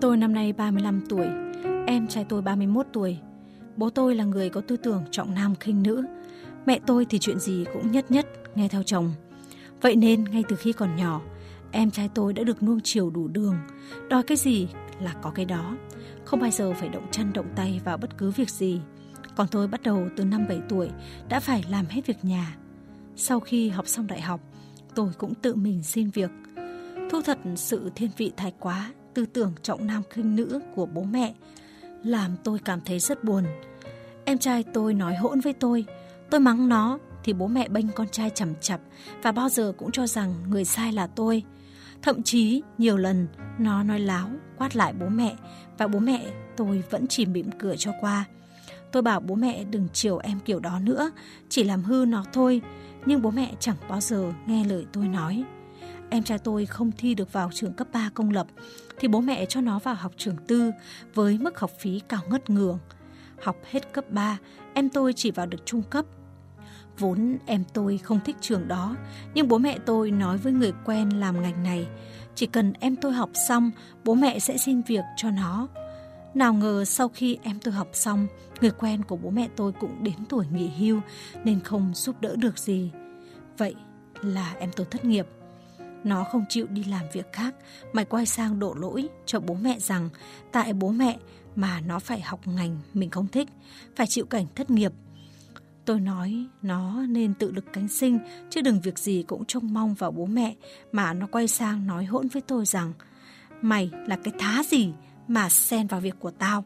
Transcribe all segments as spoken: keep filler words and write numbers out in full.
Tôi năm nay ba mươi lăm tuổi, em trai tôi ba mươi mốt tuổi. Bố tôi là người có tư tưởng trọng nam khinh nữ. Mẹ tôi thì chuyện gì cũng nhất nhất nghe theo chồng. Vậy nên ngay từ khi còn nhỏ, em trai tôi đã được nuông chiều đủ đường. Đòi cái gì là có cái đó, không bao giờ phải động chân động tay vào bất cứ việc gì. Còn tôi bắt đầu từ năm bảy tuổi đã phải làm hết việc nhà. Sau khi học xong đại học, tôi cũng tự mình xin việc. Thú thật, sự thiên vị thái quá, tư tưởng trọng nam khinh nữ của bố mẹ làm tôi cảm thấy rất buồn. Em trai tôi nói hỗn với tôi, tôi mắng nó thì bố mẹ bênh con trai chằm chặp và bao giờ cũng cho rằng người sai là tôi. Thậm chí nhiều lần nó nói láo, quát lại bố mẹ và bố mẹ tôi vẫn chỉ mỉm cười cho qua. Tôi bảo bố mẹ đừng chiều em kiểu đó nữa, chỉ làm hư nó thôi, nhưng bố mẹ chẳng bao giờ nghe lời tôi nói. Em trai tôi không thi được vào trường cấp ba công lập thì bố mẹ cho nó vào học trường tư với mức học phí cao ngất ngường. Học hết cấp ba, em tôi chỉ vào được trung cấp. Vốn em tôi không thích trường đó, nhưng bố mẹ tôi nói với người quen làm ngành này, chỉ cần em tôi học xong, bố mẹ sẽ xin việc cho nó. Nào ngờ sau khi em tôi học xong, người quen của bố mẹ tôi cũng đến tuổi nghỉ hưu nên không giúp đỡ được gì. Vậy là em tôi thất nghiệp. Nó không chịu đi làm việc khác mà quay sang đổ lỗi cho bố mẹ rằng tại bố mẹ mà nó phải học ngành mình không thích, phải chịu cảnh thất nghiệp. Tôi nói nó nên tự lực cánh sinh chứ đừng việc gì cũng trông mong vào bố mẹ, mà nó quay sang nói hỗn với tôi rằng mày là cái thá gì mà xen vào việc của tao.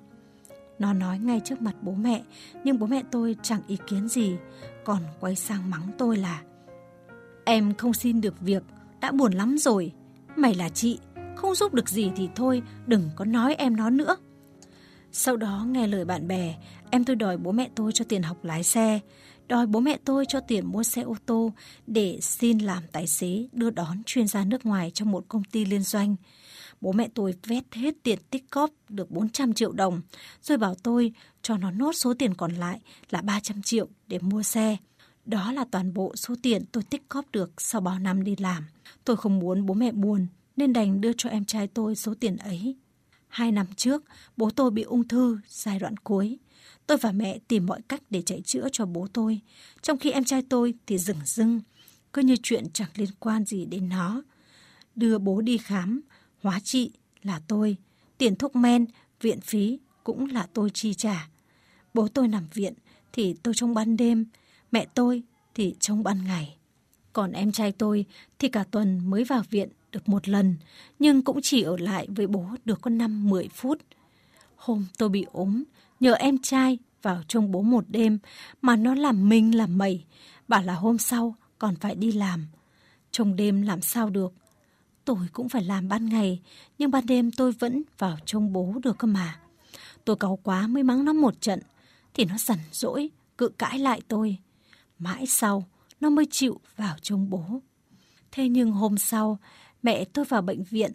Nó nói ngay trước mặt bố mẹ, nhưng bố mẹ tôi chẳng ý kiến gì, còn quay sang mắng tôi là em không xin được việc đã buồn lắm rồi, mày là chị, không giúp được gì thì thôi, đừng có nói em nó nữa. Sau đó nghe lời bạn bè, em tôi đòi bố mẹ tôi cho tiền học lái xe, đòi bố mẹ tôi cho tiền mua xe ô tô để xin làm tài xế đưa đón chuyên gia nước ngoài trong một công ty liên doanh. Bố mẹ tôi vét hết tiền tích cóp được bốn trăm triệu đồng, rồi bảo tôi cho nó nốt số tiền còn lại là ba trăm triệu để mua xe. Đó là toàn bộ số tiền tôi tích cóp được sau bao năm đi làm. Tôi không muốn bố mẹ buồn nên đành đưa cho em trai tôi số tiền ấy. Hai năm trước, bố tôi bị ung thư giai đoạn cuối. Tôi và mẹ tìm mọi cách để chạy chữa cho bố tôi, trong khi em trai tôi thì dửng dưng, cứ như chuyện chẳng liên quan gì đến nó. Đưa bố đi khám, hóa trị là tôi, tiền thuốc men, viện phí cũng là tôi chi trả. Bố tôi nằm viện thì tôi trông ban đêm, mẹ tôi thì trông ban ngày. Còn em trai tôi thì cả tuần mới vào viện được một lần, nhưng cũng chỉ ở lại với bố được có năm mười phút. Hôm tôi bị ốm, nhờ em trai vào trông bố một đêm mà nó làm mình làm mẩy, bảo là hôm sau còn phải đi làm. Trông đêm làm sao được? Tôi cũng phải làm ban ngày, nhưng ban đêm tôi vẫn vào trông bố được cơ mà. Tôi cáu quá mới mắng nó một trận, thì nó giận dỗi, cự cãi lại tôi. Mãi sau, nó mới chịu vào trông bố. Thế nhưng hôm sau, mẹ tôi vào bệnh viện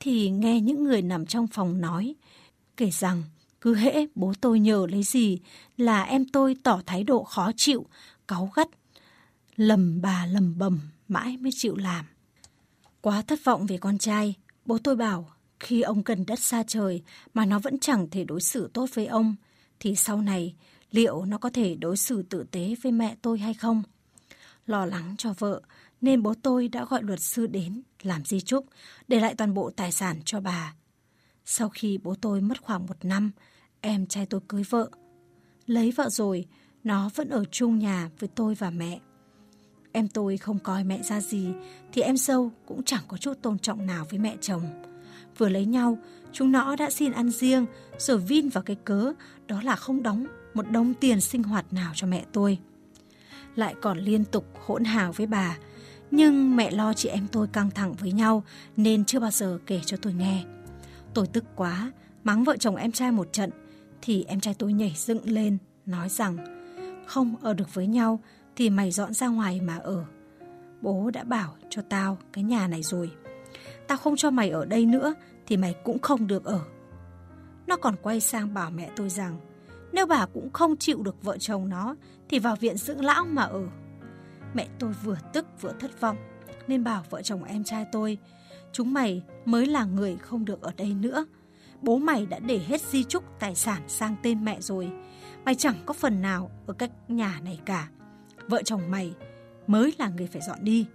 thì nghe những người nằm trong phòng nói, kể rằng cứ hễ bố tôi nhờ lấy gì là em tôi tỏ thái độ khó chịu, cáu gắt, lầm bà lầm bầm mãi mới chịu làm. Quá thất vọng về con trai, bố tôi bảo khi ông cần đất xa trời mà nó vẫn chẳng thể đối xử tốt với ông, thì sau này liệu nó có thể đối xử tử tế với mẹ tôi hay không? Lo lắng cho vợ nên bố tôi đã gọi luật sư đến làm di chúc, để lại toàn bộ tài sản cho bà. Sau khi bố tôi mất khoảng một năm, em trai tôi cưới vợ. Lấy vợ rồi, nó vẫn ở chung nhà với tôi và mẹ. Em tôi không coi mẹ ra gì, thì em dâu cũng chẳng có chút tôn trọng nào với mẹ chồng. Vừa lấy nhau, chúng nó đã xin ăn riêng, rồi vin vào cái cớ đó là không đóng một đồng tiền sinh hoạt nào cho mẹ tôi. Lại còn liên tục hỗn hào với bà. Nhưng mẹ lo chị em tôi căng thẳng với nhau nên chưa bao giờ kể cho tôi nghe. Tôi tức quá, mắng vợ chồng em trai một trận thì em trai tôi nhảy dựng lên, nói rằng không ở được với nhau thì mày dọn ra ngoài mà ở. Bố đã bảo cho tao cái nhà này rồi, tao không cho mày ở đây nữa thì mày cũng không được ở. Nó còn quay sang bảo mẹ tôi rằng nếu bà cũng không chịu được vợ chồng nó thì vào viện dưỡng lão mà ở. Mẹ tôi vừa tức vừa thất vọng nên bảo vợ chồng em trai tôi, chúng mày mới là người không được ở đây nữa. bố mày đã để hết di chúc tài sản sang tên mẹ rồi. Mày chẳng có phần nào ở cái nhà này cả. Vợ chồng mày mới là người phải dọn đi.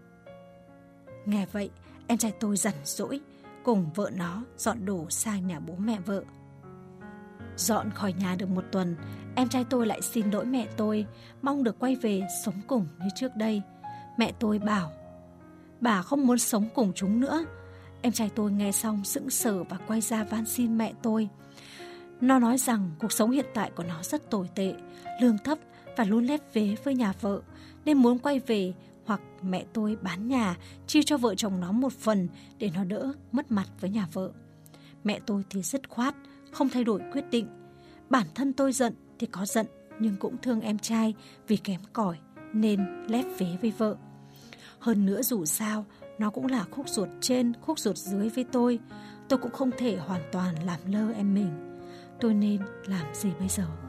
Nghe vậy, em trai tôi giận dỗi, cùng vợ nó dọn đồ sang nhà bố mẹ vợ. Dọn khỏi nhà được một tuần, em trai tôi lại xin lỗi mẹ tôi, mong được quay về sống cùng như trước đây. Mẹ tôi bảo, bà không muốn sống cùng chúng nữa. Em trai tôi nghe xong sững sờ và quay ra van xin mẹ tôi. Nó nói rằng cuộc sống hiện tại của nó rất tồi tệ, lương thấp và luôn lép vế với nhà vợ, nên muốn quay về hoặc mẹ tôi bán nhà, chia cho vợ chồng nó một phần để nó đỡ mất mặt với nhà vợ. Mẹ tôi thì dứt khoát, không thay đổi quyết định. Bản thân tôi giận thì có giận, nhưng cũng thương em trai vì kém cỏi nên lép vế với vợ. Hơn nữa dù sao, nó cũng là khúc ruột trên, khúc ruột dưới với tôi. Tôi cũng không thể hoàn toàn làm lơ em mình. Tôi nên làm gì bây giờ?